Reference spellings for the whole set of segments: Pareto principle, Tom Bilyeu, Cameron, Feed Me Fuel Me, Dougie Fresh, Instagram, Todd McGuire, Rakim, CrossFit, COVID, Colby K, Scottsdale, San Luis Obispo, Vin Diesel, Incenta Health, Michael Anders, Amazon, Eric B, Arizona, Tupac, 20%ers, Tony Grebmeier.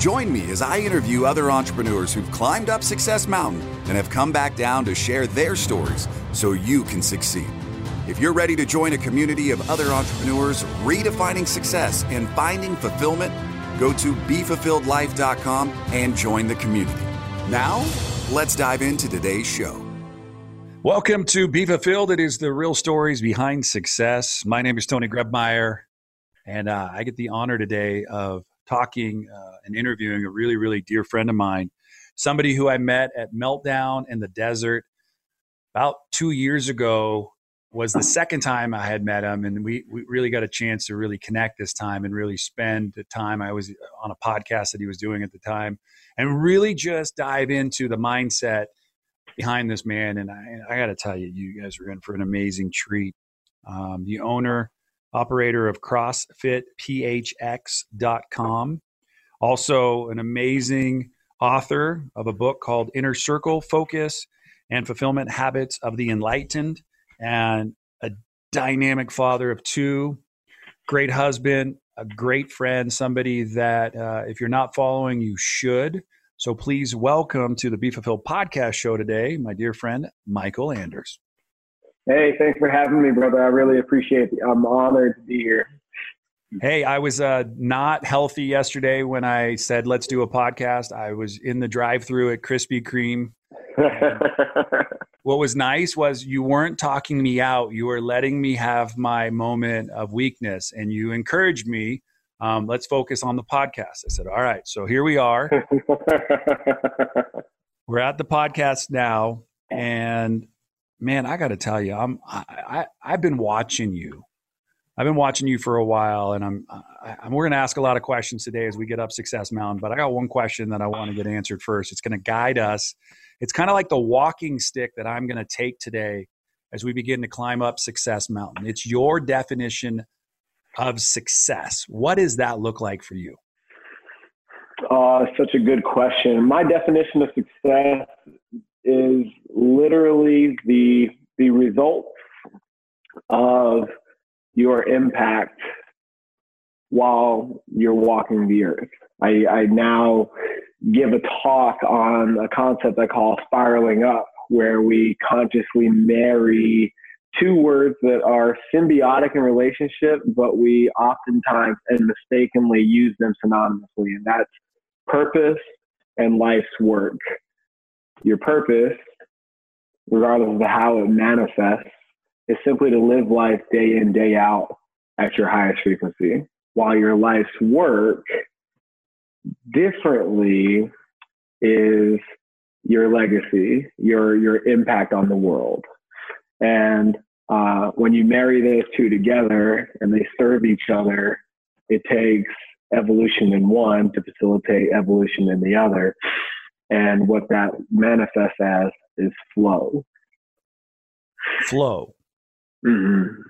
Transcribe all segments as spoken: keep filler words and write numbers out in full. Join me as I interview other entrepreneurs who've climbed up Success Mountain and have come back down to share their stories so you can succeed. If you're ready to join a community of other entrepreneurs redefining success and finding fulfillment, go to Be Fulfilled Life dot com and join the community. Now, let's dive into today's show. Welcome to Be Fulfilled. It is the real stories behind success. My name is Tony Grebmeier, and uh, I get the honor today of talking uh, and interviewing a really, really dear friend of mine, somebody who I met at Meltdown in the Desert about two years ago. Was the second time I had met him, and we, we really got a chance to really connect this time and really spend the time. I was on a podcast that he was doing at the time and really just dive into the mindset behind this man. And I, I got to tell you, you guys are in for an amazing treat. Um, the owner, operator of CrossFit P H X dot com. Also an amazing author of a book called Inner Circle Focus and Fulfillment Habits of the Enlightened, and a dynamic father of two, great husband, a great friend, somebody that uh, if you're not following, you should. So please welcome to the Be Fulfilled podcast show today, my dear friend, Michael Anders. Hey, thanks for having me, brother. I really appreciate it. I'm honored to be here. Hey, I was uh, not healthy yesterday when I said, let's do a podcast. I was in the drive-thru at Krispy Kreme. What was nice was you weren't talking me out. You were letting me have my moment of weakness, and you encouraged me. Um, let's focus on the podcast. I said, all right, so here we are. We're at the podcast now, and man, I got to tell you, I'm, I, I, I've been watching you. I've been watching you for a while, and I'm, I, I'm we're going to ask a lot of questions today as we get up Success Mountain, but I got one question that I want to get answered first. It's going to guide us. It's kind of like the walking stick that I'm going to take today as we begin to climb up Success Mountain. It's your definition of success. What does that look like for you? Uh, such a good question. My definition of success is literally the, the results of your impact while you're walking the earth. I, I now give a talk on a concept I call spiraling up, where we consciously marry two words that are symbiotic in relationship, but we oftentimes and mistakenly use them synonymously, and that's purpose and life's work. Your purpose, regardless of how it manifests, is simply to live life day in, day out at your highest frequency, while your life's work differently is your legacy, your your impact on the world. And uh, when you marry those two together and they serve each other, it takes evolution in one to facilitate evolution in the other. And what that manifests as is flow. Flow. Mm-hmm.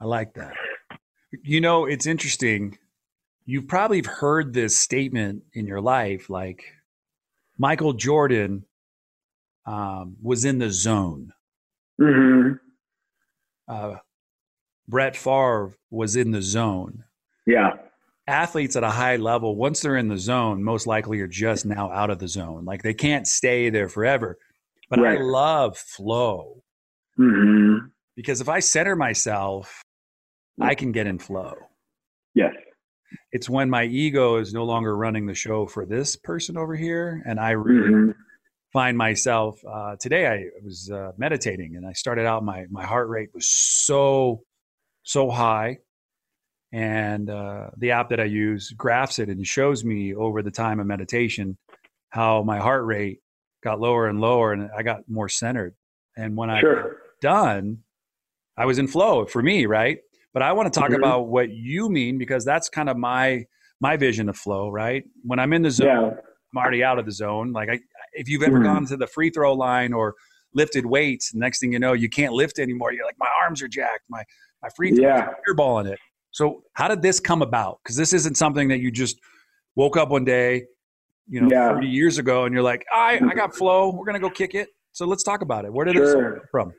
I like that. You know, it's interesting. You've probably heard this statement in your life, like Michael Jordan um, was in the zone. Mm-hmm. Uh, Brett Favre was in the zone. Yeah. Athletes at a high level, once they're in the zone, most likely are just now out of the zone. Like they can't stay there forever. But right. I love flow. Mm-hmm. Because if I center myself, I can get in flow. Yes. It's when my ego is no longer running the show for this person over here. And I really mm-hmm. find myself, uh, today I was uh, meditating, and I started out, my, my heart rate was so, so high. And uh, the app that I use graphs it and shows me over the time of meditation how my heart rate got lower and lower, and I got more centered. And when I sure. done, I was in flow for me, right? But I want to talk mm-hmm. about what you mean, because that's kind of my my vision of flow, right? When I'm in the zone, yeah. I'm already out of the zone. Like I, if you've ever mm-hmm. gone to the free throw line or lifted weights. Next thing you know, you can't lift anymore. You're like, my arms are jacked. My, my free time, yeah. I'm earballing it. So how did this come about? Because this isn't something that you just woke up one day, you know, yeah. thirty years ago, and you're like, I, I got flow. We're going to go kick it. So let's talk about it. Where did sure. it come from?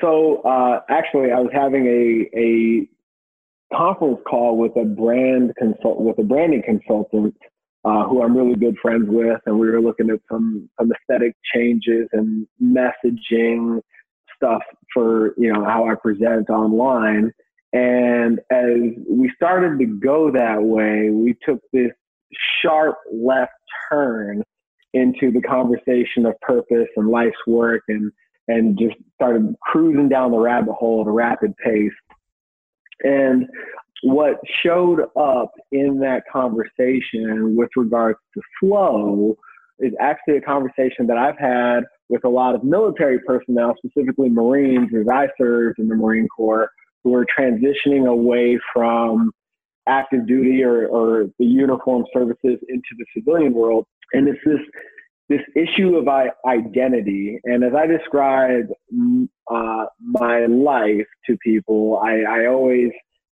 So uh, actually, I was having a a conference call with a brand consult with a branding consultant uh, who I'm really good friends with, and we were looking at some some aesthetic changes and messaging stuff for you know how I present online. And as we started to go that way, we took this sharp left turn into the conversation of purpose and life's work, and and just started cruising down the rabbit hole at a rapid pace. And what showed up in that conversation with regards to flow is actually a conversation that I've had with a lot of military personnel, specifically Marines, as I served in the Marine Corps, who are transitioning away from active duty or, or the uniformed services into the civilian world. And it's this this issue of identity. And as I describe uh, my life to people, I, I always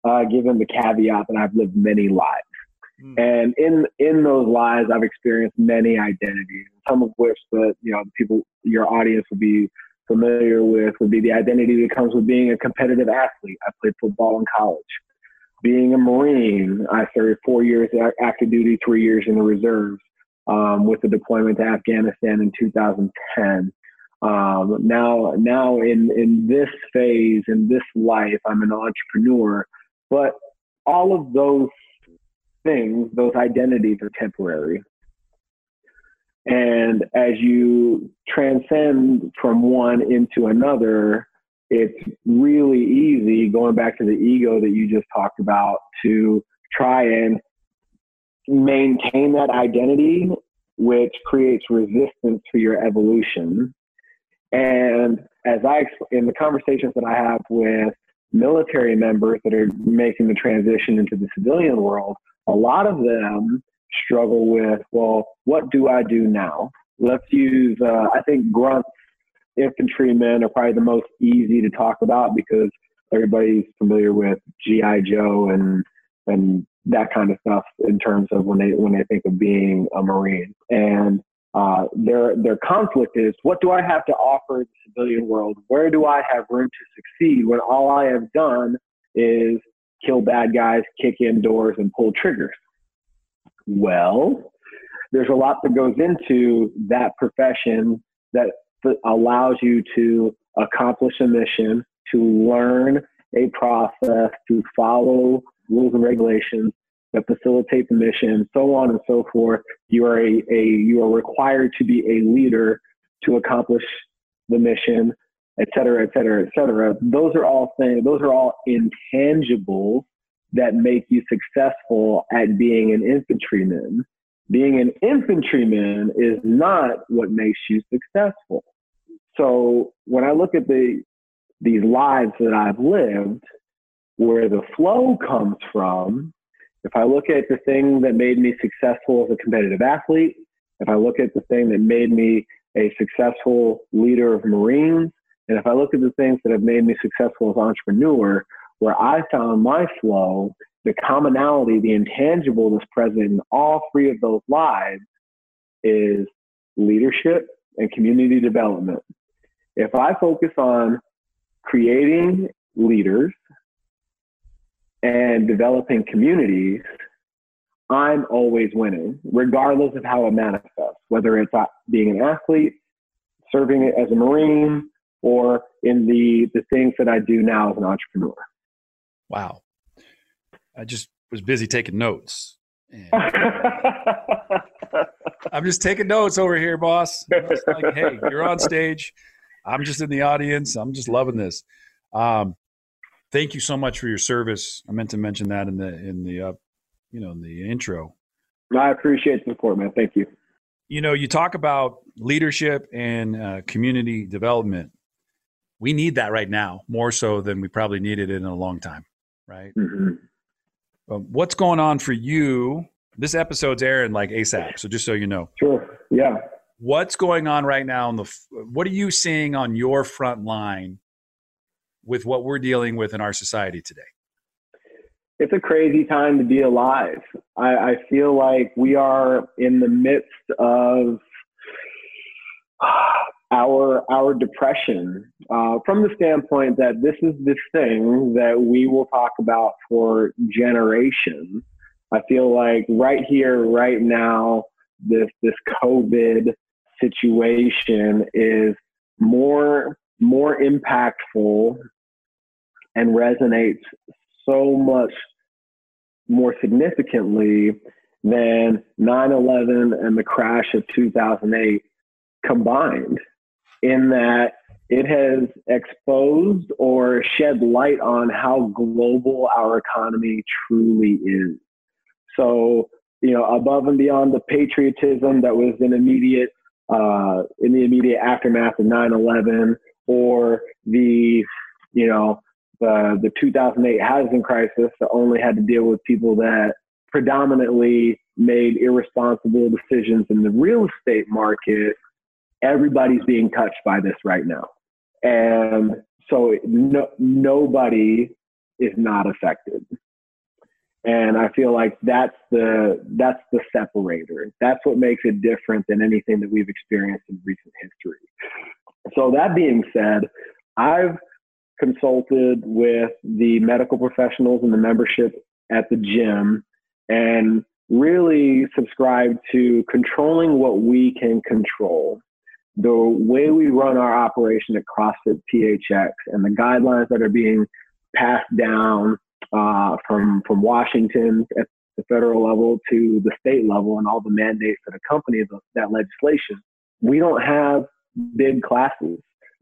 uh, give them the caveat that I've lived many lives. Mm. And in in those lives, I've experienced many identities, some of which the you know people, your audience will be familiar with, would be the identity that comes with being a competitive athlete. I played football in college. Being a Marine, I served four years active duty, three years in the reserves. Um, with the deployment to Afghanistan in two thousand ten. Um, now, now in, in this phase, in this life, I'm an entrepreneur. But all of those things, those identities are temporary. And as you transcend from one into another, it's really easy, going back to the ego that you just talked about, to try and maintain that identity, which creates resistance for your evolution. And as I, in the conversations that I have with military members that are making the transition into the civilian world, a lot of them struggle with, well, what do I do now? Let's use, uh, I think grunts, infantrymen are probably the most easy to talk about because everybody's familiar with G I Joe and, and that kind of stuff in terms of when they when they think of being a Marine. And uh, their their conflict is, what do I have to offer the civilian world? Where do I have room to succeed when all I have done is kill bad guys, kick in doors, and pull triggers? Well, there's a lot that goes into that profession that allows you to accomplish a mission, to learn a process, to follow rules and regulations that facilitate the mission, so on and so forth. You are a, a you are required to be a leader to accomplish the mission, et cetera, et cetera, et cetera. Those are all things. Those are all intangibles that make you successful at being an infantryman. Being an infantryman is not what makes you successful. So when I look at the these lives that I've lived, where the flow comes from, if I look at the thing that made me successful as a competitive athlete, if I look at the thing that made me a successful leader of Marines, and if I look at the things that have made me successful as an entrepreneur, where I found my flow, the commonality, the intangible that's present in all three of those lives is leadership and community development. If I focus on creating leaders and developing communities, I'm always winning, regardless of how it manifests, whether it's being an athlete, serving as a Marine, or in the, the things that I do now as an entrepreneur. Wow. I just was busy taking notes. And I'm just taking notes over here, boss. It's like, hey, you're on stage. I'm just in the audience. I'm just loving this. Um, Thank you so much for your service. I meant to mention that in the in the uh, you know in the intro. I appreciate the support, man. Thank you. You know, you talk about leadership and uh, community development. We need that right now more so than we probably needed it in a long time, right? Mm-hmm. Um, what's going on for you? This episode's airing like ASAP, so just so you know. Sure. Yeah. what's going on right now? In the, what are you seeing on your front line with what we're dealing with in our society today? It's a crazy time to be alive. I, I feel like we are in the midst of our our depression uh, from the standpoint that this is this thing that we will talk about for generations. I feel like right here, right now, this this COVID situation is more more impactful and resonates so much more significantly than nine eleven and the crash of two thousand eight combined, in that it has exposed or shed light on how global our economy truly is. So, you know, above and beyond the patriotism that was in immediate, uh, in the immediate aftermath of nine eleven, or the, you know, the, the two thousand eight housing crisis that only had to deal with people that predominantly made irresponsible decisions in the real estate market, everybody's being touched by this right now. And so no, nobody is not affected. And I feel like that's the, that's the separator. That's what makes it different than anything that we've experienced in recent history. So that being said, I've consulted with the medical professionals and the membership at the gym, and really subscribe to controlling what we can control. The way we run our operation at CrossFit P H X and the guidelines that are being passed down Uh, from from Washington at the federal level to the state level, and all the mandates that accompany the, that legislation. We don't have big classes.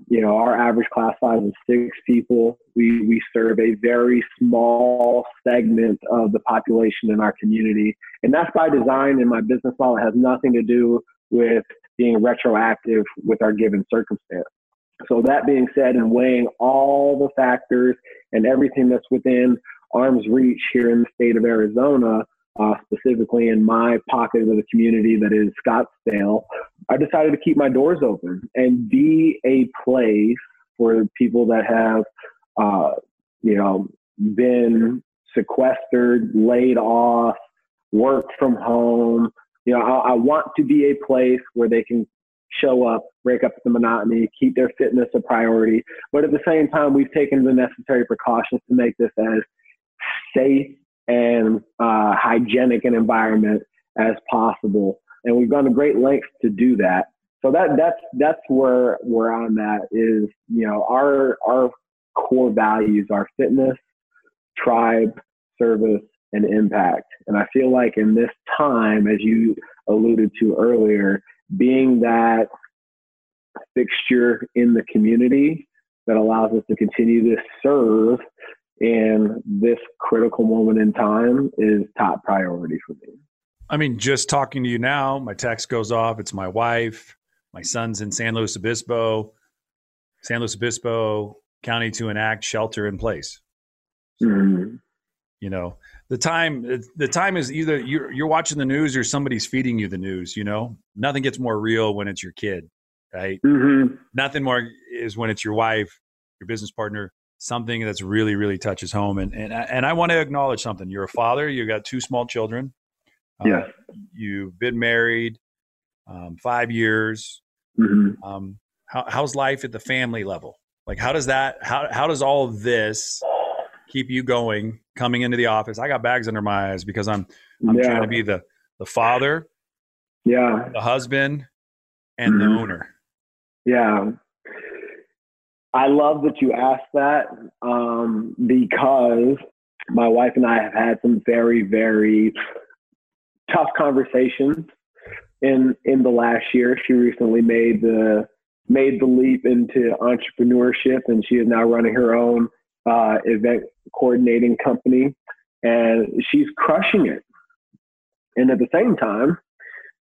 You know, our average class size is six people. We we serve a very small segment of the population in our community, and that's by design in my business model. It has nothing to do with being retroactive with our given circumstance. So that being said, and weighing all the factors and everything that's within arm's reach here in the state of Arizona, uh, specifically in my pocket of the community that is Scottsdale, I decided to keep my doors open and be a place for people that have, uh, you know, been sequestered, laid off, worked from home. You know, I, I want to be a place where they can show up, break up the monotony, keep their fitness a priority. But at the same time, we've taken the necessary precautions to make this as safe and uh, hygienic an environment as possible. And we've gone to great lengths to do that. So that that's that's where we're on that is, you know, our our core values are fitness, tribe, service, and impact. And I feel like in this time, as you alluded to earlier, being that fixture in the community that allows us to continue to serve in this critical moment in time is top priority for me. I mean, just talking to you now, my text goes off. It's my wife. My son's in San Luis Obispo. San Luis Obispo County to enact shelter in place. So, mm-hmm. You know, the time the time is either you're you're watching the news or somebody's feeding you the news. You know, nothing gets more real when it's your kid, right? Mm-hmm. Nothing more is when it's your wife, your business partner, something that's really, really touches home. And and and I want to acknowledge something. You're a father. You've got two small children. Yeah. Um, you've been married um, five years. Mm-hmm. Um, how, how's life at the family level? Like, how does that? How how does all of this keep you going, coming into the office? I got bags under my eyes because I'm I'm yeah. trying to be the, the father, yeah, the husband, and mm-hmm. the owner. Yeah. I love that you asked that um, because my wife and I have had some very, very tough conversations in in the last year. She recently made the made the leap into entrepreneurship, and she is now running her own Uh, event coordinating company, and she's crushing it. And at the same time,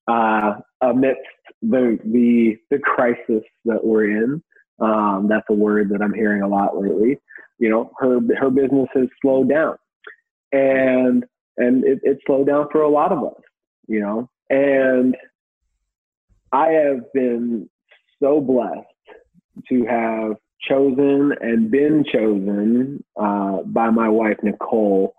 uh, amidst the, the the crisis that we're in, um, that's a word that I'm hearing a lot lately. You know, her her business has slowed down, and and it, it slowed down for a lot of us. You know, and I have been so blessed to have chosen and been chosen uh, by my wife, Nicole,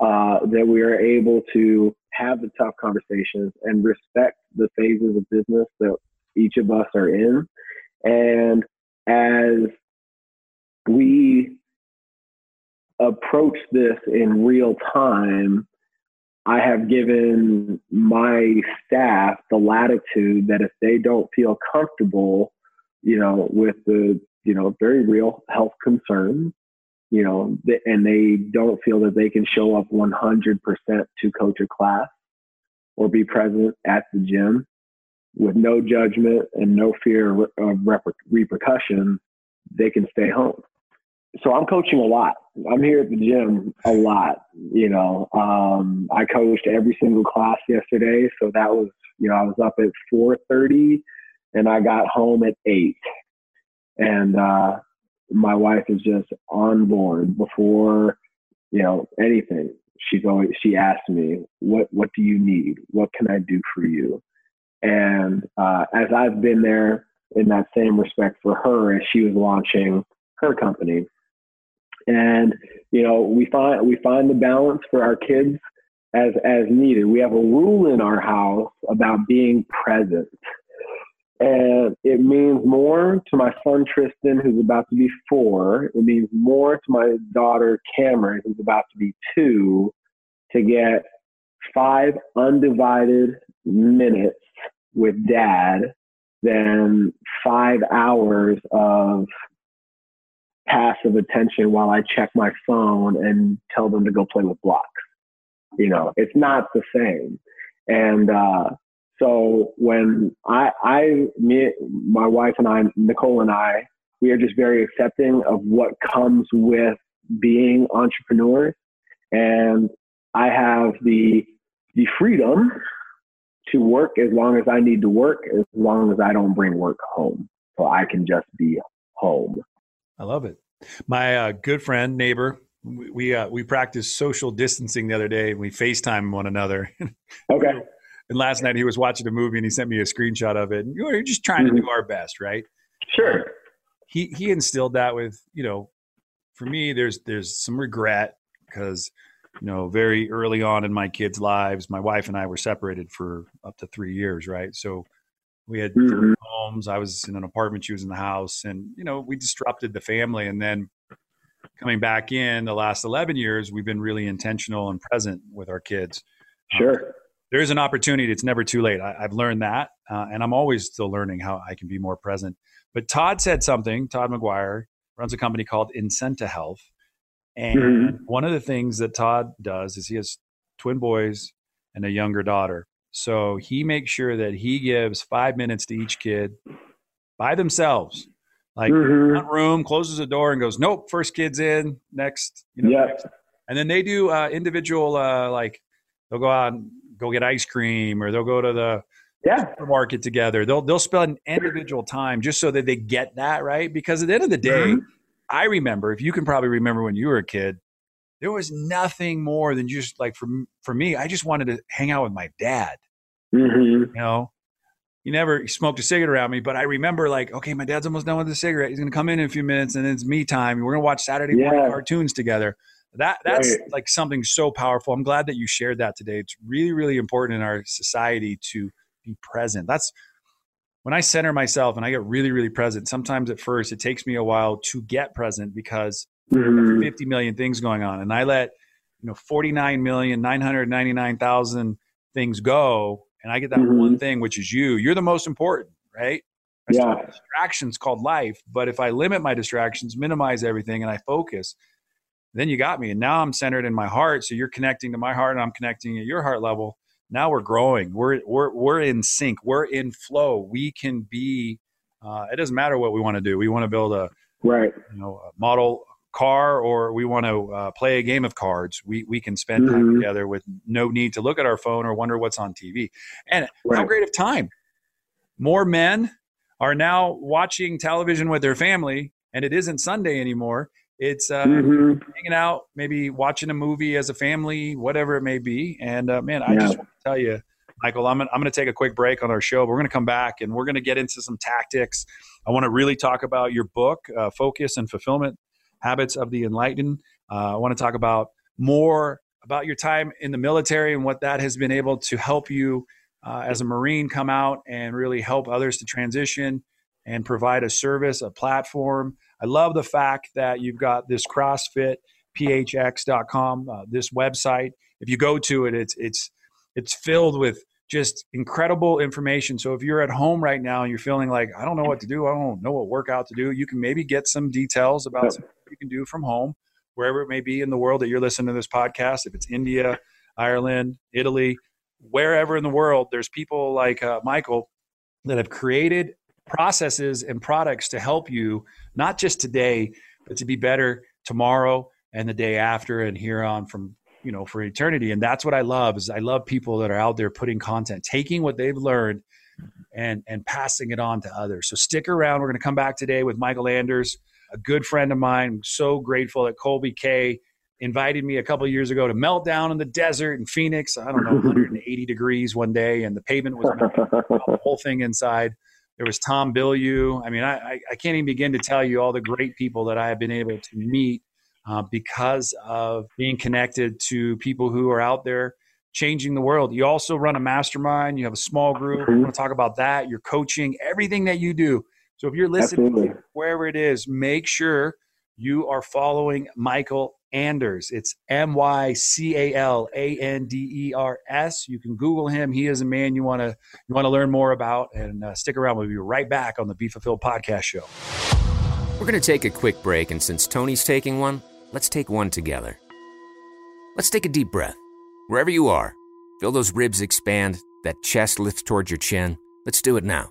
uh, that we are able to have the tough conversations and respect the phases of business that each of us are in. And as we approach this in real time, I have given my staff the latitude that if they don't feel comfortable, you know, with the, you know, very real health concerns, you know, and they don't feel that they can show up one hundred percent to coach a class or be present at the gym with no judgment and no fear of reper- repercussion, they can stay home. So I'm coaching a lot. I'm here at the gym a lot, you know. Um, I coached every single class yesterday. So that was, you know, I was up at four thirty and I got home at eight. And uh, my wife is just on board before, you know, anything. She's always, she asks me, what, what do you need? What can I do for you? And uh, as I've been there in that same respect for her as she was launching her company. And, you know, we find, we find the balance for our kids as, as needed. We have a rule in our house about being present. And it means more to my son, Tristan, who's about to be four. It means more to my daughter, Cameron, who's about to be two, to get five undivided minutes with dad than five hours of passive attention while I check my phone and tell them to go play with blocks. You know, it's not the same. And uh, so when I, I, me, my wife and I, Nicole and I, we are just very accepting of what comes with being entrepreneurs. And I have the the freedom to work as long as I need to work, as long as I don't bring work home. So I can just be home. I love it. My uh, good friend, neighbor, we we, uh, we practiced social distancing the other day, and we FaceTime one another. Okay. And last night he was watching a movie, and he sent me a screenshot of it. And you know, we're just trying mm-hmm. to do our best, right? Sure. Uh, he he instilled that with, you know, for me, there's there's some regret because, you know, very early on in my kids' lives, my wife and I were separated for up to three years, right? So we had mm-hmm. three homes. I was in an apartment. She was in the house. And, you know, we disrupted the family. And then coming back in the last eleven years, we've been really intentional and present with our kids. Sure. Um, there is an opportunity. It's never too late. I, I've learned that. Uh, and I'm always still learning how I can be more present. But Todd said something. Todd McGuire runs a company called Incenta Health. And mm-hmm. one of the things that Todd does is he has twin boys and a younger daughter. So he makes sure that he gives five minutes to each kid by themselves, like mm-hmm. front room, closes the door and goes, nope, first kid's in, next, you know, yep. next. And then they do uh, individual, uh, like they'll go out and go get ice cream, or they'll go to the yeah. supermarket together. They'll, they'll spend individual time just so that they get that, right? Because at the end of the day, mm-hmm. I remember, if you can probably remember when you were a kid, there was nothing more than just like, for, for me, I just wanted to hang out with my dad. Mm-hmm. You know, he never smoked a cigarette around me, but I remember like, okay, my dad's almost done with the cigarette. He's going to come in in a few minutes and then it's me time. We're going to watch Saturday yeah. morning cartoons together. That That's right. like something so powerful. I'm glad that you shared that today. It's really, really important in our society to be present. That's when I center myself and I get really, really present. Sometimes at first it takes me a while to get present because Mm-hmm. fifty million things going on. And I let, you know, forty-nine million, nine hundred ninety-nine thousand things go. And I get that mm-hmm. one thing, which is you. You're the most important, right? I yeah. still have distractions called life. But if I limit my distractions, minimize everything, and I focus, then you got me. And now I'm centered in my heart. So you're connecting to my heart and I'm connecting at your heart level. Now we're growing. We're, we're, we're in sync. We're in flow. We can be, uh, it doesn't matter what we want to do. We want to build a, right. you know, a model car, or we want to uh, play a game of cards. We we can spend time mm-hmm. together with no need to look at our phone or wonder what's on T V. And right. how great of time. More men are now watching television with their family, and it isn't Sunday anymore. It's uh, mm-hmm. hanging out, maybe watching a movie as a family, whatever it may be. And uh, man, I yeah. just want to tell you, Michael, I'm gonna, I'm going to take a quick break on our show. But we're going to come back and we're going to get into some tactics. I want to really talk about your book, uh, Focus and Fulfillment Habits of the Enlightened. Uh, I want to talk about more about your time in the military and what that has been able to help you uh, as a Marine come out and really help others to transition and provide a service, a platform. I love the fact that you've got this CrossFit P H X dot com, uh, this website. If you go to it, it's it's it's filled with just incredible information. So if you're at home right now and you're feeling like, I don't know what to do, I don't know what workout to do, you can maybe get some details about what you can do from home, wherever it may be in the world that you're listening to this podcast. If it's India, Ireland, Italy, wherever in the world, there's people like uh, Michael that have created processes and products to help you, not just today, but to be better tomorrow and the day after and here on from, you know, for eternity. And that's what I love is I love people that are out there putting content, taking what they've learned and, and passing it on to others. So stick around. We're going to come back today with Michael Anders, a good friend of mine. I'm so grateful that Colby K invited me a couple of years ago to Meltdown in the Desert in Phoenix. I don't know, one hundred eighty degrees one day. And the pavement was the whole thing inside. There was Tom Bilyeu. I mean, I, I can't even begin to tell you all the great people that I have been able to meet Uh, because of being connected to people who are out there changing the world. You also run a mastermind. You have a small group. Mm-hmm. We're going to talk about that. Your coaching, everything that you do. So if you're listening, Absolutely. Wherever it is, make sure you are following Michael Anders. It's M Y C A L A N D E R S. You can Google him. He is a man you want to you want to learn more about. And uh, stick around. We'll be right back on the Be Fulfilled Podcast Show. We're going to take a quick break. And since Tony's taking one, let's take one together. Let's take a deep breath. Wherever you are, feel those ribs expand, that chest lifts towards your chin. Let's do it now.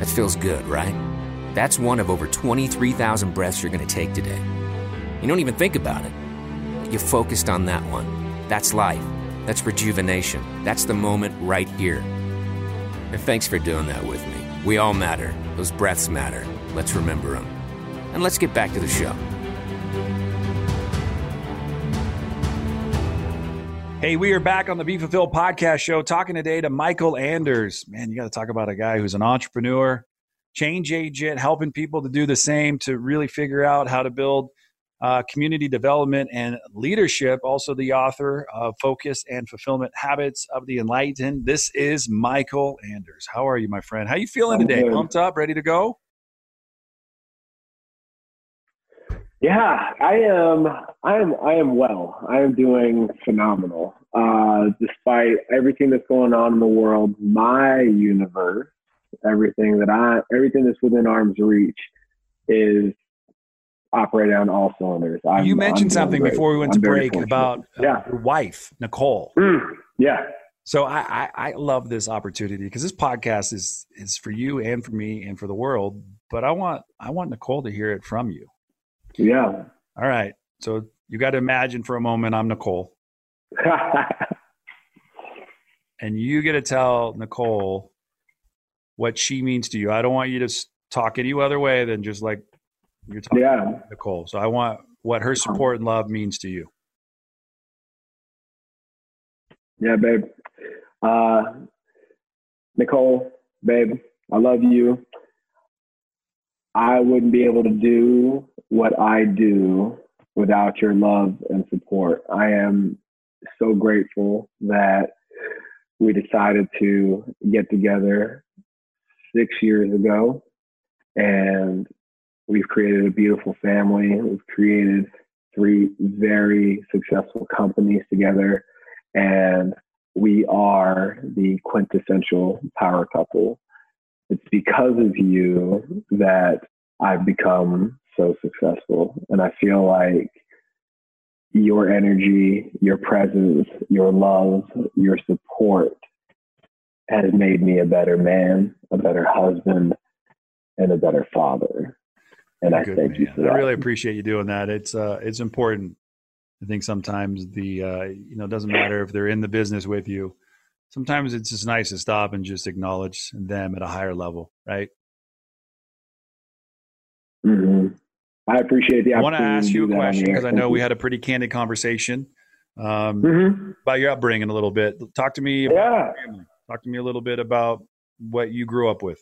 That feels good, right? That's one of over twenty-three thousand breaths you're going to take today. You don't even think about it. You focused on that one. That's life. That's rejuvenation. That's the moment right here. And thanks for doing that with me. We all matter. Those breaths matter. Let's remember them. And let's get back to the show. Hey, we are back on the Be Fulfilled Podcast Show, talking today to Michael Anders. Man, you got to talk about a guy who's an entrepreneur, change agent, helping people to do the same, to really figure out how to build uh, community development and leadership. Also the author of Focus and Fulfillment Habits of the Enlightened. This is Michael Anders. How are you, my friend? How you feeling today? Pumped up, ready to go? Yeah, I am. I am. I am well. I am doing phenomenal. Uh, despite everything that's going on in the world, my universe, everything that I, everything that's within arm's reach is operate on all cylinders. I'm, you mentioned I'm something great. Before we went I'm to break about uh, yeah. your wife, Nicole. Mm, yeah. So I, I, I love this opportunity because this podcast is is for you and for me and for the world. But I want I want Nicole to hear it from you. Yeah. All right. So you got to imagine for a moment I'm Nicole. And you get to tell Nicole what she means to you. I don't want you to talk any other way than just like, You're talking yeah. about Nicole. So I want what her support and love means to you. Yeah, babe. Uh, Nicole, babe, I love you. I wouldn't be able to do what I do without your love and support. I am so grateful that we decided to get together six years ago, and we've created a beautiful family. We've created three very successful companies together, and we are the quintessential power couple. It's because of you that I've become so successful, and I feel like your energy, your presence, your love, your support has made me a better man, a better husband, and a better father. And I Good, thank you for that. I really appreciate you doing that. It's uh, it's important. I think sometimes the uh, you know, it doesn't matter if they're in the business with you. Sometimes it's just nice to stop and just acknowledge them at a higher level, right? Mm-hmm. I appreciate the opportunity. I want to ask you a question because I know we had a pretty candid conversation um, mm-hmm. about your upbringing a little bit. Talk to me about yeah. your family. Talk to me a little bit about what you grew up with.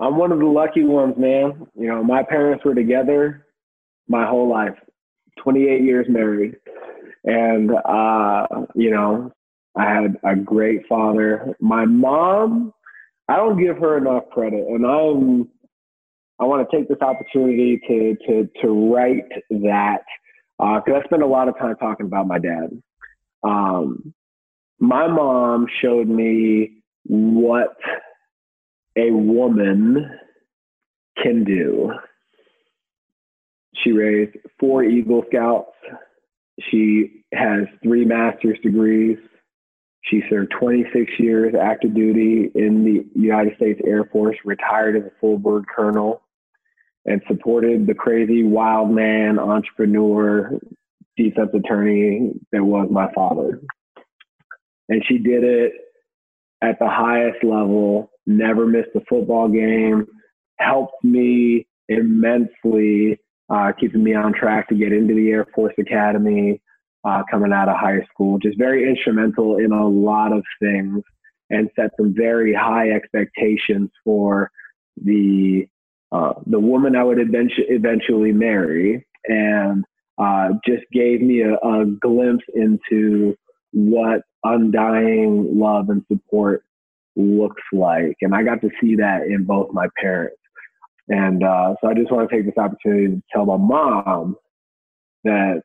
I'm one of the lucky ones, man. You know, my parents were together my whole life, twenty-eight years married. And, uh, you know, I had a great father. My mom, I don't give her enough credit. And I'm, I want to take this opportunity to, to, to write that, uh, cause I spend a lot of time talking about my dad. Um, my mom showed me what a woman can do. She raised four Eagle Scouts. She has three master's degrees. She served twenty-six years active duty in the United States Air Force, retired as a full-bird colonel, and supported the crazy, wild man, entrepreneur, defense attorney that was my father. And she did it at the highest level, never missed a football game, helped me immensely, uh, keeping me on track to get into the Air Force Academy, uh, coming out of high school, just very instrumental in a lot of things and set some very high expectations for the, uh, the woman I would eventually marry. And, uh, just gave me a, a glimpse into what undying love and support looks like. And I got to see that in both my parents. And uh, so I just want to take this opportunity to tell my mom that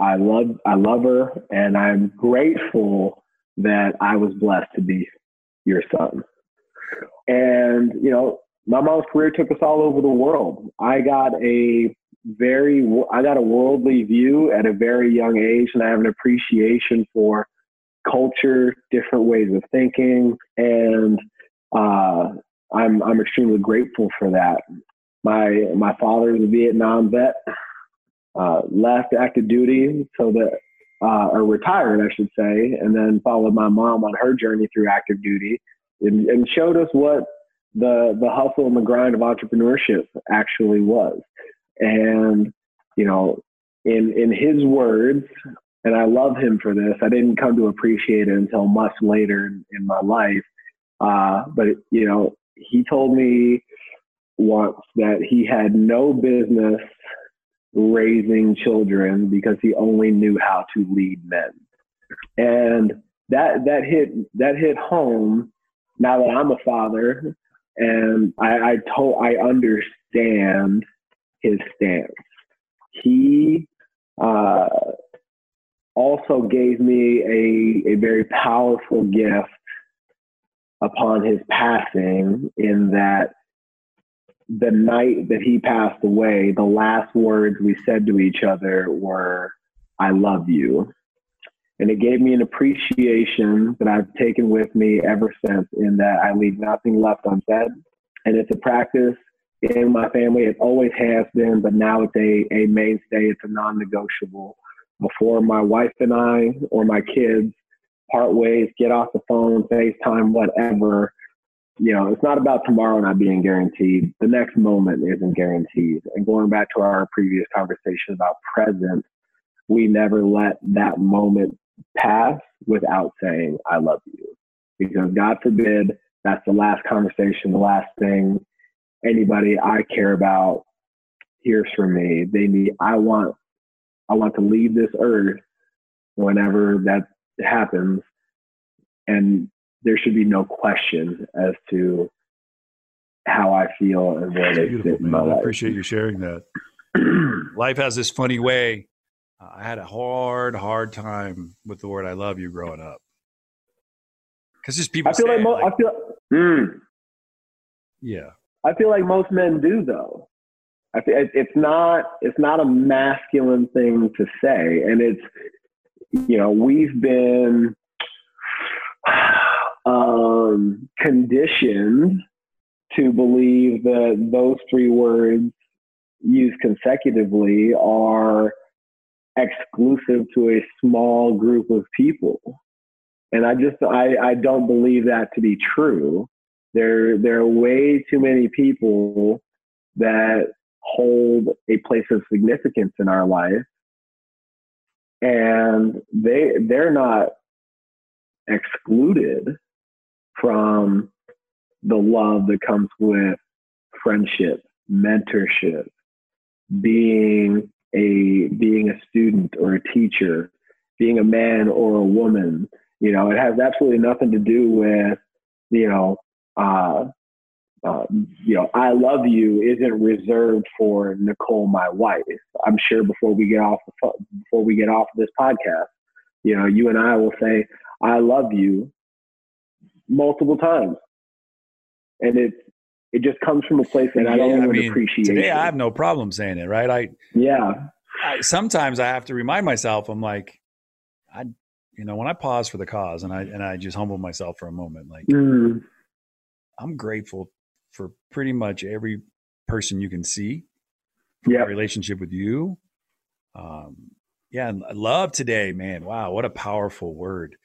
I love, I love her, and I'm grateful that I was blessed to be your son. And, you know, my mom's career took us all over the world. I got a very, I got a worldly view at a very young age, and I have an appreciation for culture, different ways of thinking, and uh, I'm I'm extremely grateful for that. My my father is a Vietnam vet, uh, left active duty so that uh, or retired, I should say, and then followed my mom on her journey through active duty, and, and showed us what the the hustle and the grind of entrepreneurship actually was. And you know, in in his words, and I love him for this, I didn't come to appreciate it until much later in, in my life. Uh, but you know, he told me once that he had no business raising children because he only knew how to lead men. And that, that hit, that hit home now that I'm a father, and I, I told, I understand his stance. He, uh, also gave me a, a very powerful gift upon his passing, in that the night that he passed away, the last words we said to each other were, "I love you." And it gave me an appreciation that I've taken with me ever since, in that I leave nothing left unsaid. And it's a practice in my family. It always has been, but now it's a, a mainstay. It's a non-negotiable. Before my wife and I or my kids part ways, get off the phone, FaceTime, whatever, you know, it's not about tomorrow not being guaranteed. The next moment isn't guaranteed. And going back to our previous conversation about present, we never let that moment pass without saying, "I love you." Because God forbid, that's the last conversation, the last thing anybody I care about hears from me. They need, I want, I want to leave this earth whenever that happens, and there should be no question as to how I feel and where they sit in my life. I appreciate you sharing that. Life has this funny way. I had a hard, hard time with the word "I love you" growing up, because just people. I feel like, mo- like I feel. Mm, yeah, I feel like most men do, though. I th- it's not it's not a masculine thing to say, and it's, you know, we've been um, conditioned to believe that those three words used consecutively are exclusive to a small group of people, and I just I, I don't believe that to be true. There there are way too many people that hold a place of significance in our life, and they they're not excluded from the love that comes with friendship, mentorship, being a being a student or a teacher, being a man or a woman. You know, it has absolutely nothing to do with, you know, uh, uh, you know, I love you isn't reserved for Nicole, my wife. I'm sure before we get off the, before we get off this podcast, you know, you and I will say, I love you multiple times. And it, it just comes from a place that yeah, I don't even I mean, appreciate. Today, I have no problem saying it, right? I Yeah. I, sometimes I have to remind myself, I'm like, I, you know, when I pause for the cause and I, and I just humble myself for a moment, like mm. I'm grateful for pretty much every person you can see, for yep. my relationship with you. Um, yeah. Love today, man. Wow. What a powerful word.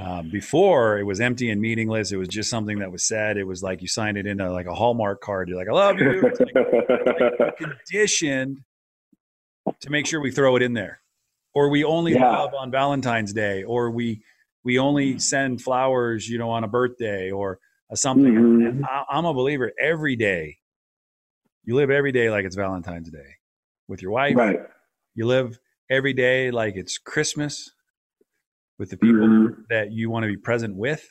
Um, before it was empty and meaningless. It was just something that was said. It was like, you signed it into like a Hallmark card. You're like, I love you. It's like, like conditioned to make sure we throw it in there. Or we only yeah. love on Valentine's Day, or we we only send flowers, you know, on a birthday or a something. Mm-hmm. I, I'm a believer. Every day, you live every day like it's Valentine's Day with your wife. Right. You live every day like it's Christmas with the people mm-hmm. that you want to be present with,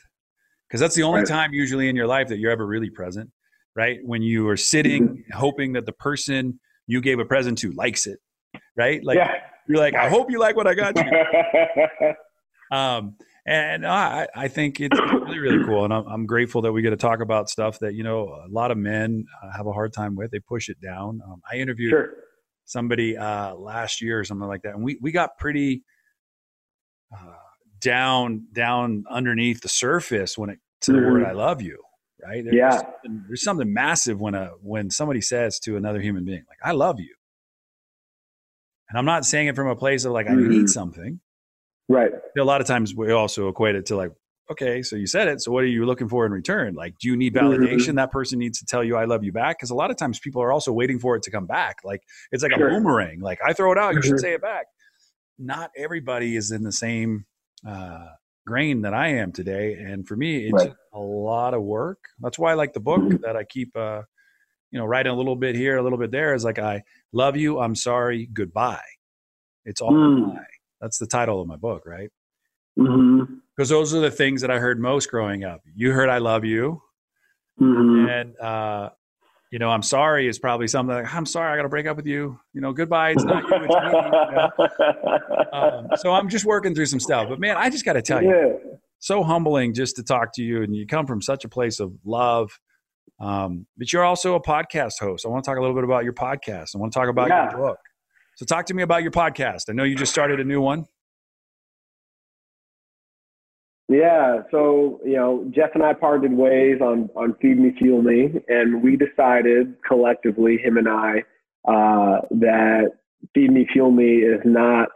because that's the only right. time usually in your life that you're ever really present, right? When you are sitting mm-hmm. hoping that the person you gave a present to likes it, right? Like. Yeah. You're like, I hope you like what I got you. um, and I, I think it's really, really cool. And I'm, I'm grateful that we get to talk about stuff that, you know, a lot of men uh, have a hard time with. They push it down. Um, I interviewed sure. somebody uh, last year or something like that. And we, we got pretty uh, down, down underneath the surface when it to mm-hmm. the word, I love you. Right. There's yeah. something, there's something massive when a, when somebody says to another human being, like, I love you. And I'm not saying it from a place of like, I mm. need something. Right. A lot of times we also equate it to like, okay, so you said it. So what are you looking for in return? Like, do you need validation? Mm. That person needs to tell you, I love you back. Cause a lot of times people are also waiting for it to come back. Like it's like sure. a boomerang. Like I throw it out, mm-hmm. you should say it back. Not everybody is in the same uh, grain that I am today. And for me, it's right. a lot of work. That's why I like the book mm-hmm. that I keep, uh, you know, writing a little bit here, a little bit there is like, I love you. I'm sorry. Goodbye. It's all mm. goodbye. That's the title of my book, right? Because mm-hmm. those are the things that I heard most growing up. You heard, I love you. Mm-hmm. And, uh, you know, I'm sorry is probably something like, I'm sorry, I got to break up with you. You know, goodbye. It's not you, it's me. You know? um, so I'm just working through some stuff. But man, I just got to tell yeah. you, so humbling just to talk to you. And you come from such a place of love. Um, but you're also a podcast host. I want to talk a little bit about your podcast. I want to talk about yeah. your book. So talk to me about your podcast. I know you just started a new one. Yeah. So, you know, Jeff and I parted ways on, on Feed Me, Fuel Me. And we decided collectively, him and I, uh, that Feed Me, Fuel Me is not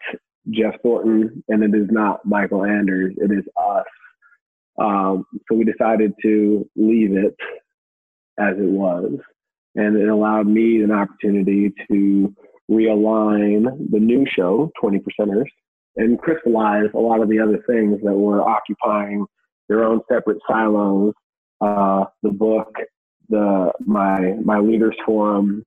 Jeff Thornton and it is not Michael Anders. It is us. Um, so we decided to leave it as it was, and it allowed me an opportunity to realign the new show, twenty percenters, and crystallize a lot of the other things that were occupying their own separate silos. Uh, the book, the my my leaders forum,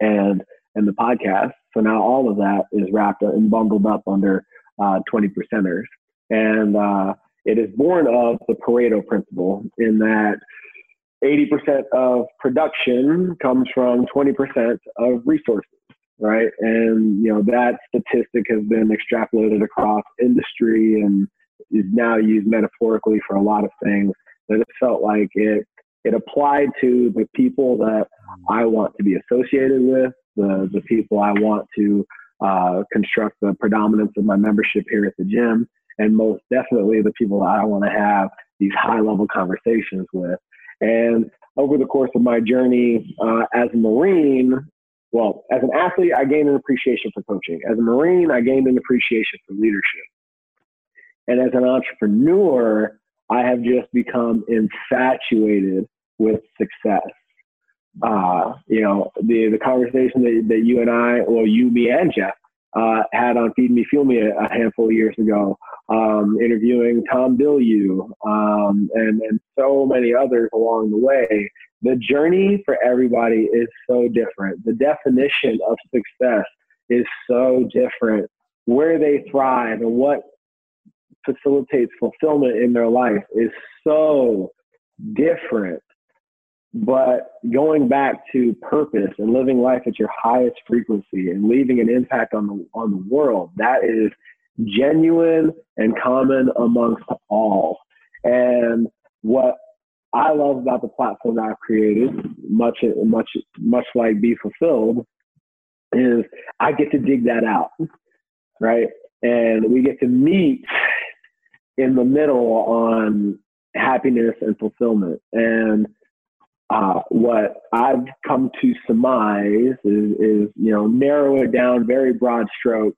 and and the podcast. So now all of that is wrapped up and bundled up under uh, twenty percenters, and uh, it is born of the Pareto principle in that eighty percent of production comes from twenty percent of resources, right? And, you know, that statistic has been extrapolated across industry and is now used metaphorically for a lot of things, but it felt like it it applied to the people that I want to be associated with, the, the people I want to uh, construct the predominance of my membership here at the gym, and most definitely the people that I want to have these high-level conversations with. And over the course of my journey uh, as a Marine, well, as an athlete, I gained an appreciation for coaching. As a Marine, I gained an appreciation for leadership. And as an entrepreneur, I have just become infatuated with success. uh, you know, the, the conversation that, that you and I, or you, me, and Jeff uh, had on Feed Me, Fuel Me a, a handful of years ago, um, interviewing Tom Bilyeu um, and, and so many others along the way. The journey for everybody is so different. The definition of success is so different. Where they thrive and what facilitates fulfillment in their life is so different. But going back to purpose and living life at your highest frequency and leaving an impact on the, on the world, that is genuine and common amongst all. And what I love about the platform that I've created, much, much, much like Be Fulfilled, is I get to dig that out, right? And we get to meet in the middle on happiness and fulfillment. And uh, what I've come to surmise is, is, you know, narrow it down, very broad strokes,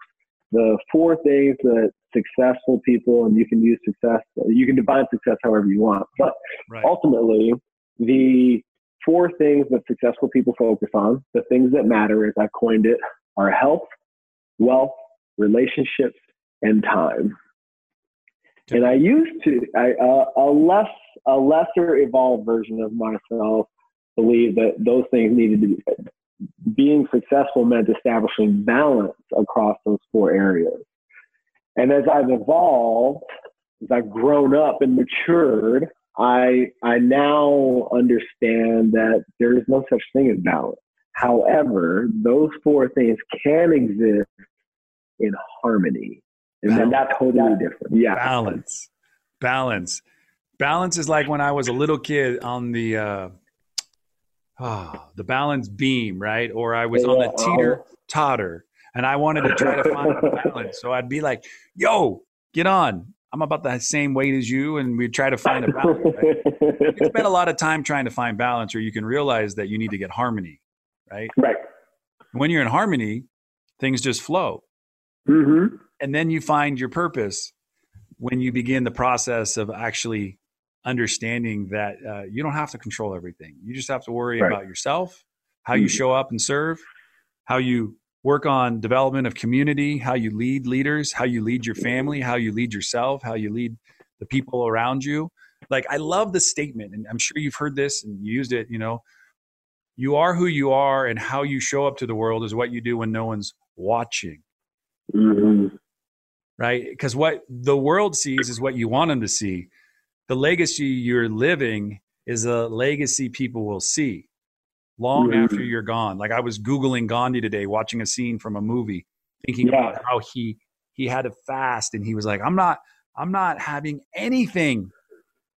the four things that successful people, and you can use success, you can define success however you want, but right. Ultimately the four things that successful people focus on, the things that matter, as I coined it, are health, wealth, relationships, and time. Okay. And I used to, I, uh, a less, a lesser evolved version of myself believed that those things needed to be, being successful meant establishing balance across those four areas. And as I've evolved, as I've grown up and matured, I I now understand that there is no such thing as balance. However, those four things can exist in harmony. And balance. That's totally different. Yeah. Balance. Balance. Balance is like when I was a little kid on the uh oh, the balance beam, right? Or I was yeah. on the teeter totter. And I wanted to try to find a balance. So I'd be like, yo, get on. I'm about the same weight as you. And we try to find a balance. Right? You spend a lot of time trying to find balance, or you can realize that you need to get harmony, right? Right. When you're in harmony, things just flow. Mm-hmm. And then you find your purpose when you begin the process of actually understanding that uh, you don't have to control everything. You just have to worry right. about yourself, how mm-hmm. you show up and serve, how you work on development of community, how you lead leaders, how you lead your family, how you lead yourself, how you lead the people around you. Like, I love the statement, and I'm sure you've heard this and used it, you know, you are who you are, and how you show up to the world is what you do when no one's watching, mm-hmm. right? Because what the world sees is what you want them to see. The legacy you're living is a legacy people will see long mm-hmm. after you're gone. Like, I was Googling Gandhi today, watching a scene from a movie, thinking yeah. about how he, he had a fast, and he was like, I'm not, I'm not having anything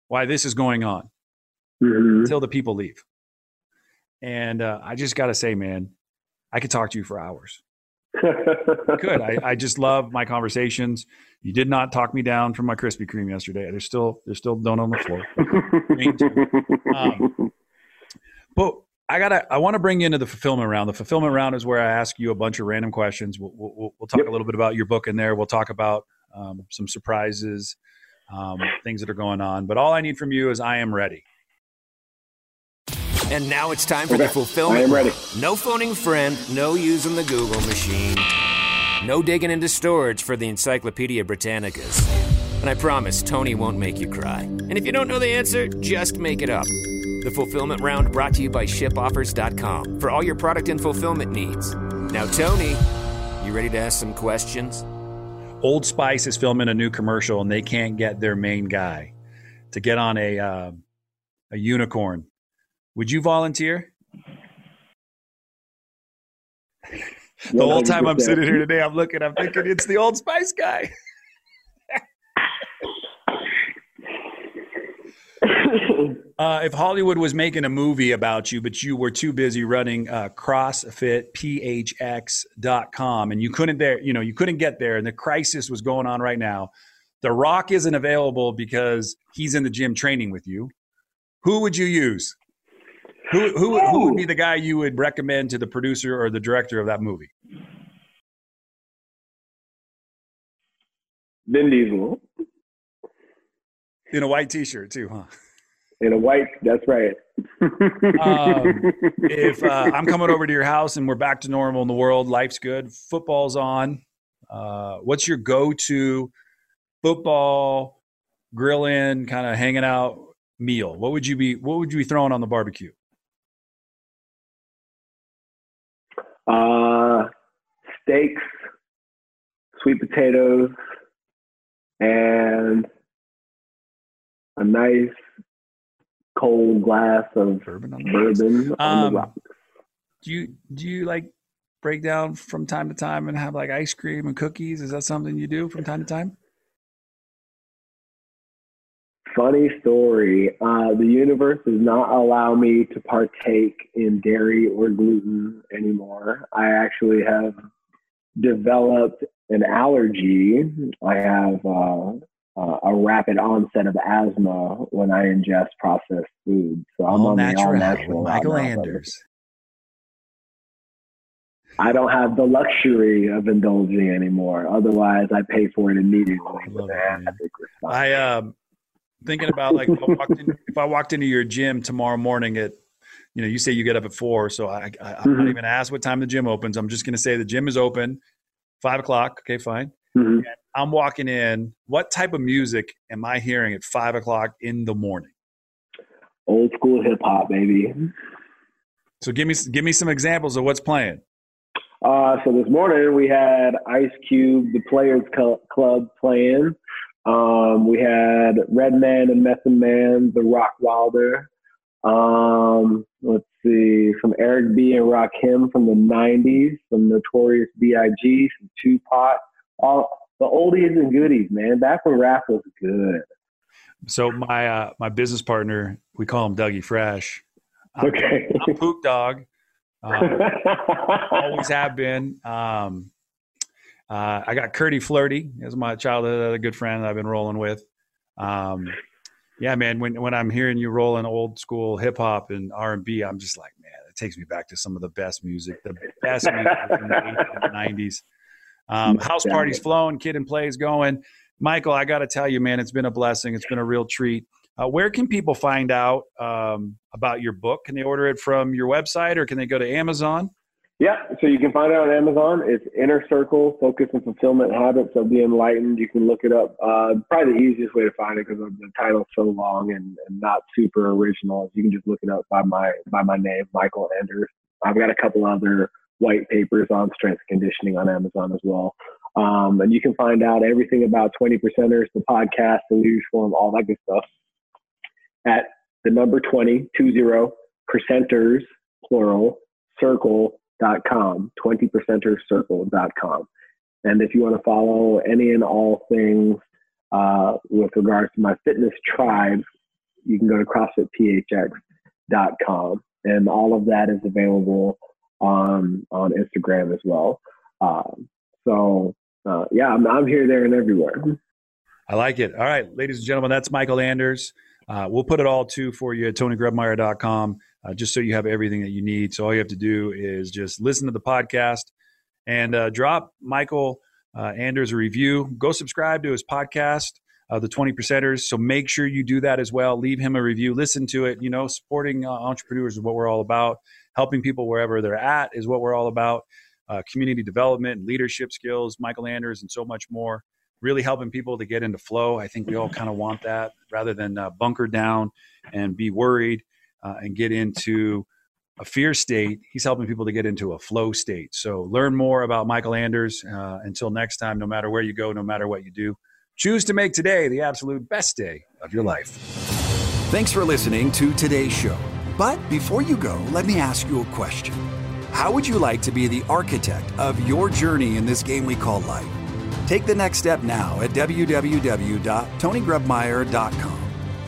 while this is going on mm-hmm. until the people leave. And uh, I just got to say, man, I could talk to you for hours. I could. I, I just love my conversations. You did not talk me down from my Krispy Kreme yesterday. There's still, there's still donut on the floor. um, but I gotta. I want to bring you into the fulfillment round. The fulfillment round is where I ask you a bunch of random questions. We'll, we'll, we'll talk yep. a little bit about your book in there. We'll talk about um, some surprises, um, things that are going on. But all I need from you is I am ready. And now it's time for okay. the fulfillment. I am ready. No phoning friend. No using the Google machine. No digging into storage for the Encyclopedia Britannicas. And I promise Tony won't make you cry. And if you don't know the answer, just make it up. The Fulfillment Round, brought to you by ship offers dot com for all your product and fulfillment needs. Now, Tony, you ready to ask some questions? Old Spice is filming a new commercial, and they can't get their main guy to get on a uh, a unicorn. Would you volunteer? The whole time I'm sitting here today, I'm looking, I'm thinking it's the Old Spice guy. Uh, if Hollywood was making a movie about you, but you were too busy running uh, CrossFit P H X dot com and you couldn't there, you know, you couldn't get there, and the crisis was going on right now. The Rock isn't available because he's in the gym training with you. Who would you use? Who who, who would be the guy you would recommend to the producer or the director of that movie? Vin Diesel. In a white T-shirt too, huh? In a white, that's right. um, if uh, I'm coming over to your house and we're back to normal in the world, life's good, football's on, uh, what's your go-to football grill in kind of hanging out meal? What would you be, what would you be throwing on the barbecue? Uh, steaks, sweet potatoes, and a nice cold glass of bourbon on the, bourbon on um, the rocks. Do you, do you like break down from time to time and have like ice cream and cookies? Is that something you do from time to time? Funny story. Uh, the universe does not allow me to partake in dairy or gluten anymore. I actually have developed an allergy. I have uh, uh, a rapid onset of asthma when I ingest processed foods. So I'm all on natural, the all natural. Michael Anders. I don't have the luxury of indulging anymore. Otherwise, I pay for it immediately. I, I um. Thinking about like if I, walked in, if I walked into your gym tomorrow morning at, you know, you say you get up at four, so I, I, I'm mm-hmm. not even asked what time the gym opens. I'm just going to say the gym is open, five o'clock. Okay, fine. Mm-hmm. And I'm walking in. What type of music am I hearing at five o'clock in the morning? Old school hip hop, baby. So give me give me some examples of what's playing. Uh, so this morning we had Ice Cube, The Players Club playing. Um, we had Redman and Method Man, The Rock Wilder. Um, let's see, from Eric B and Rakim from the nineties, some Notorious B I G, some Tupac, all the oldies and goodies, man. That's when rap was good. So my uh, my business partner, we call him Dougie Fresh. I'm, okay, I'm Poop Dog. Um, always have been. Um, Uh, I got Curdy Flirty as my childhood, a good friend that I've been rolling with. Um, yeah, man, when when I'm hearing you rolling old school hip hop and R and B, I'm just like, man, it takes me back to some of the best music, the best music in the nineties. Um, house parties flowing, kid and plays going. Michael, I got to tell you, man, it's been a blessing. It's been a real treat. Uh, where can people find out um, about your book? Can they order it from your website or can they go to Amazon? Yeah, so you can find it on Amazon. It's Inner Circle Focus and Fulfillment Habits of the Enlightened. You can look it up. Uh, probably the easiest way to find it because the title's so long and, and not super original. You can just look it up by my by my name, Michael Anders. I've got a couple other white papers on strength conditioning on Amazon as well. Um, and you can find out everything about twenty percenters, the podcast, the news form, all that good stuff at the number twenty, two zero, percenters, plural, circle, dot com, twenty percenters circle dot com. And if you want to follow any and all things uh, with regards to my fitness tribe, you can go to CrossFit P H X dot com. And all of that is available on, on Instagram as well. Um, so uh, yeah, I'm, I'm here, there, and everywhere. I like it. All right, ladies and gentlemen, that's Michael Anders. Uh, we'll put it all too for you at tony grubmeyer dot com. Uh, just so you have everything that you need. So all you have to do is just listen to the podcast and uh, drop Michael uh, Anders a review. Go subscribe to his podcast, uh, The twenty percenters. So make sure you do that as well. Leave him a review. Listen to it. You know, supporting uh, entrepreneurs is what we're all about. Helping people wherever they're at is what we're all about. Uh, community development, leadership skills, Michael Anders, and so much more. Really helping people to get into flow. I think we all kind of want that rather than uh, bunker down and be worried. Uh, and get into a fear state. He's helping people to get into a flow state. So learn more about Michael Anders. Uh, until next time, no matter where you go, no matter what you do, choose to make today the absolute best day of your life. Thanks for listening to today's show. But before you go, let me ask you a question. How would you like to be the architect of your journey in this game we call life? Take the next step now at w w w dot tony grubmeyer dot com.